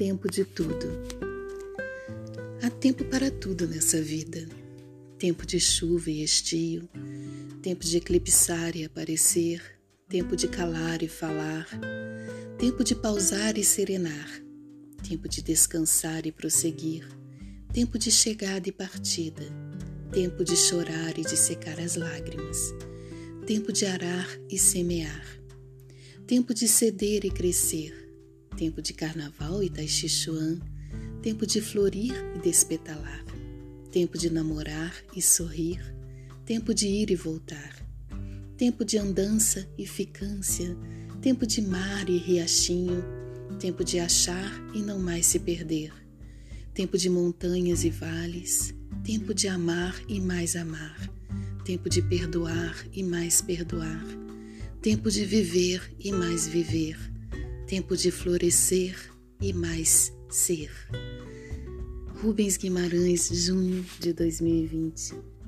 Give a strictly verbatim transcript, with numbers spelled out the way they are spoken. tempo de tudo. Há tempo para tudo nessa vida. Tempo de chuva e estio, tempo de eclipsar e aparecer, tempo de calar e falar, tempo de pausar e serenar, tempo de descansar e prosseguir, tempo de chegada e partida, tempo de chorar e de secar as lágrimas, tempo de arar e semear, tempo de ceder e crescer, tempo de carnaval e tai chi chuan, tempo de florir e despetalar, tempo de namorar e sorrir, tempo de ir e voltar, tempo de andança e ficância, tempo de mar e riachinho, tempo de achar e não mais se perder, tempo de montanhas e vales, tempo de amar e mais amar, tempo de perdoar e mais perdoar, tempo de viver e mais viver, tempo de florescer e mais ser. Rubens Guimarães, junho de dois mil e vinte.